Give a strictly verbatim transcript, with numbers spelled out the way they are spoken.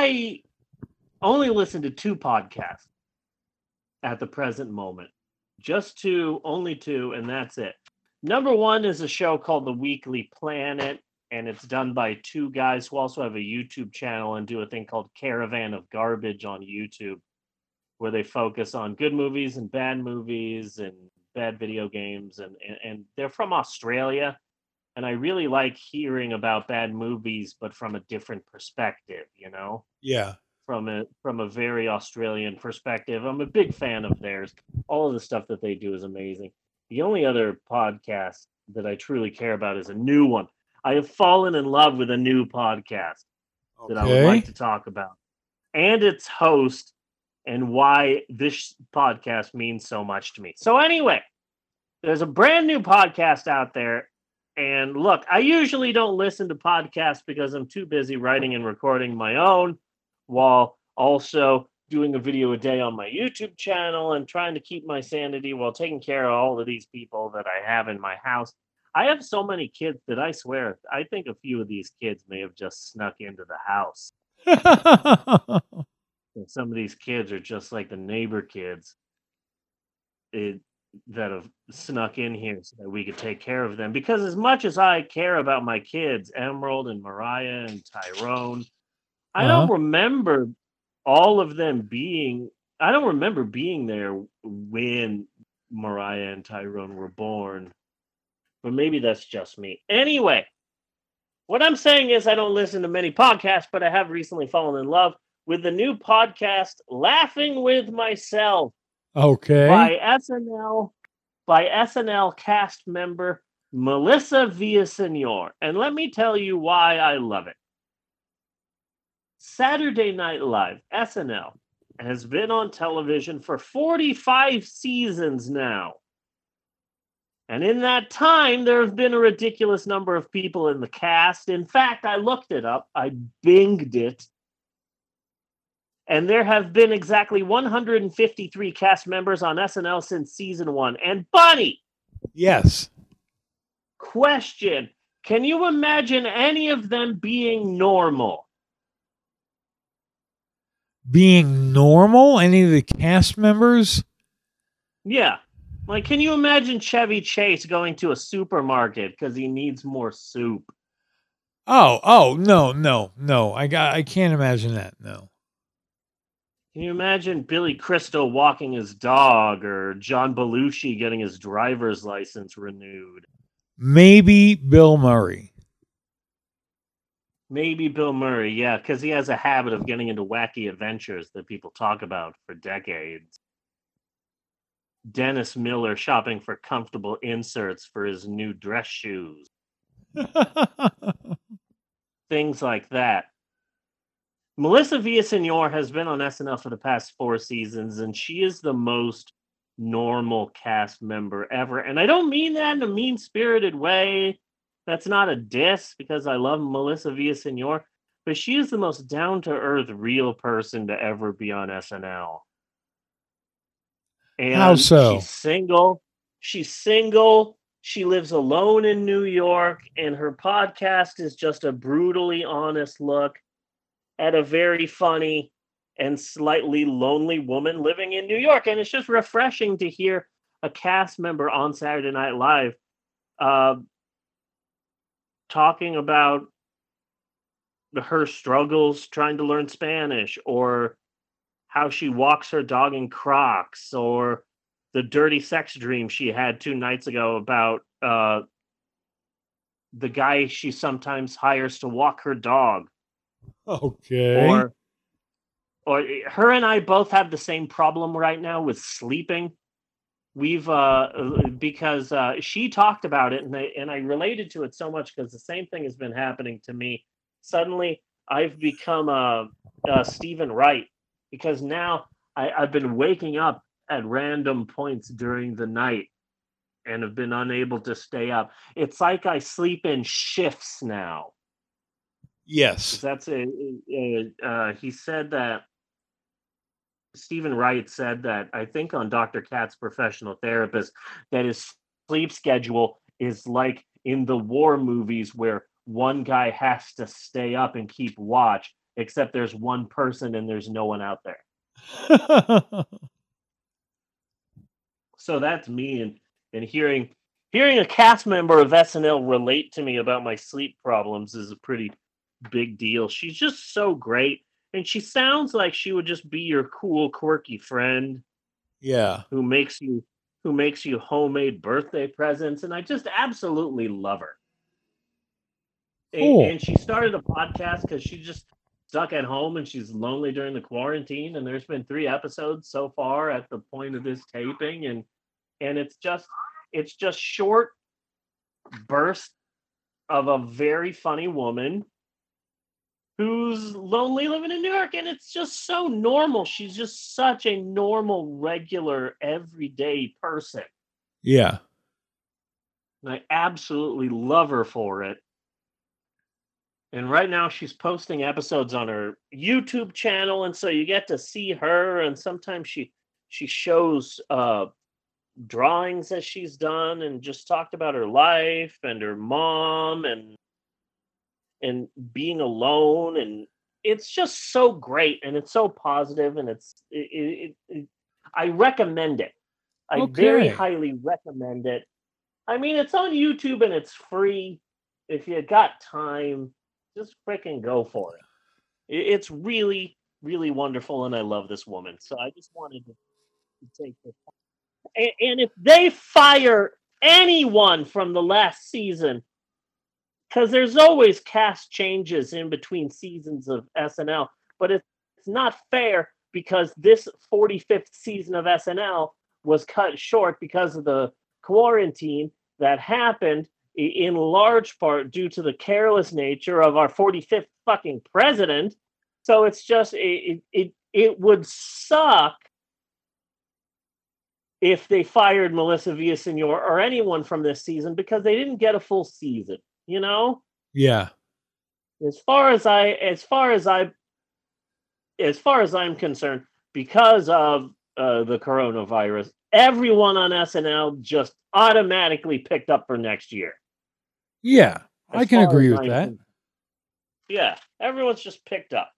I only listen to two podcasts at the present moment. Just two, only two, and that's it. Number one is a show called The Weekly Planet, and it's done by two guys who also have a YouTube channel and do a thing called Caravan of Garbage on YouTube, where they focus on good movies and bad movies and bad video games. And, and, and they're from Australia. And I really like hearing about bad movies, but from a different perspective, you know? Yeah. From a, from a very Australian perspective. I'm a big fan of theirs. All of the stuff that they do is amazing. The only other podcast that I truly care about is a new one. I have fallen in love with a new podcast okay. that I would like to talk about, and its host, and why this podcast means so much to me. So anyway, there's a brand new podcast out there. And look, I usually don't listen to podcasts because I'm too busy writing and recording my own while also doing a video a day on my YouTube channel and trying to keep my sanity while taking care of all of these people that I have in my house. I have so many kids that I swear, I think a few of these kids may have just snuck into the house. And some of these kids are just like the neighbor kids it, that have snuck in here so that we could take care of them. Because as much as I care about my kids, Emerald and Mariah and Tyrone, I uh-huh. don't remember all of them being, I don't remember being there when Mariah and Tyrone were born. But maybe that's just me. Anyway, what I'm saying is I don't listen to many podcasts, but I have recently fallen in love with the new podcast, Laughing With Myself. Okay. By S N L, by S N L cast member Melissa Villasenor. And let me tell you why I love it. Saturday Night Live, S N L, has been on television for forty-five seasons now. And in that time, there have been a ridiculous number of people in the cast. In fact, I looked it up. I binged it. And there have been exactly one hundred fifty-three cast members on S N L since season one. And Bunny! Yes. Question. Can you imagine any of them being normal? Being normal? Any of the cast members? Yeah. Like, can you imagine Chevy Chase going to a supermarket because he needs more soup? Oh, oh, no, no, no. I, I can't imagine that, no. Can you imagine Billy Crystal walking his dog or John Belushi getting his driver's license renewed? Maybe Bill Murray. Maybe Bill Murray, yeah, because he has a habit of getting into wacky adventures that people talk about for decades. Dennis Miller shopping for comfortable inserts for his new dress shoes. Things like that. Melissa Villasenor has been on S N L for the past four seasons, and she is the most normal cast member ever. And I don't mean that in a mean-spirited way. That's not a diss, because I love Melissa Villasenor, but she is the most down-to-earth real person to ever be on S N L. And how so? She's single. She's single. She lives alone in New York, and her podcast is just a brutally honest look at a very funny and slightly lonely woman living in New York. And it's just refreshing to hear a cast member on Saturday Night Live uh, talking about her struggles trying to learn Spanish, or how she walks her dog in Crocs, or the dirty sex dream she had two nights ago about uh, the guy she sometimes hires to walk her dog. Okay. Or, or her and I both have the same problem right now with sleeping. We've uh, because uh, she talked about it, and I, and I related to it so much because the same thing has been happening to me. Suddenly, I've become a, a Stephen Wright, because now I, I've been waking up at random points during the night and have been unable to stay up. It's like I sleep in shifts now. Yes. That's a, a, a uh, he said that, Stephen Wright said that, I think on Doctor Katz's Professional Therapist, that his sleep schedule is like in the war movies where one guy has to stay up and keep watch except there's one person and there's no one out there. So that's me, and, and hearing hearing a cast member of S N L relate to me about my sleep problems is a pretty big deal. She's just so great, and she sounds like she would just be your cool, quirky friend. Yeah, who makes you who makes you homemade birthday presents, and I just absolutely love her. Cool. And, and she started a podcast because she's just stuck at home and she's lonely during the quarantine. And there's been three episodes so far at the point of this taping, and and it's just it's just short bursts of a very funny woman who's lonely living in New York, and it's just so normal. She's just such a normal, regular, everyday person. Yeah, and I absolutely love her for it. And right now she's posting episodes on her YouTube channel, and so you get to see her, and sometimes she she shows uh, drawings that she's done and just talked about her life and her mom and and being alone, and it's just so great, and it's so positive, and it's it, it, it, I recommend it. I okay. very highly recommend it. I mean, it's on YouTube and it's free. If you got time, just freaking go for it. It's really, really wonderful, and I love this woman. So I just wanted to take this. And, and if they fire anyone from the last season, because there's always cast changes in between seasons of S N L, but it's, it's not fair because this forty-fifth season of S N L was cut short because of the quarantine that happened, in large part due to the careless nature of our forty-fifth fucking president. So it's just, it, it it would suck if they fired Melissa Villasenor or anyone from this season because they didn't get a full season, you know? Yeah. As far as I, as far as I, as far as I'm concerned, because of uh, the coronavirus, everyone on S N L just automatically picked up for next year. Yeah, as I can agree with that. Yeah, everyone's just picked up.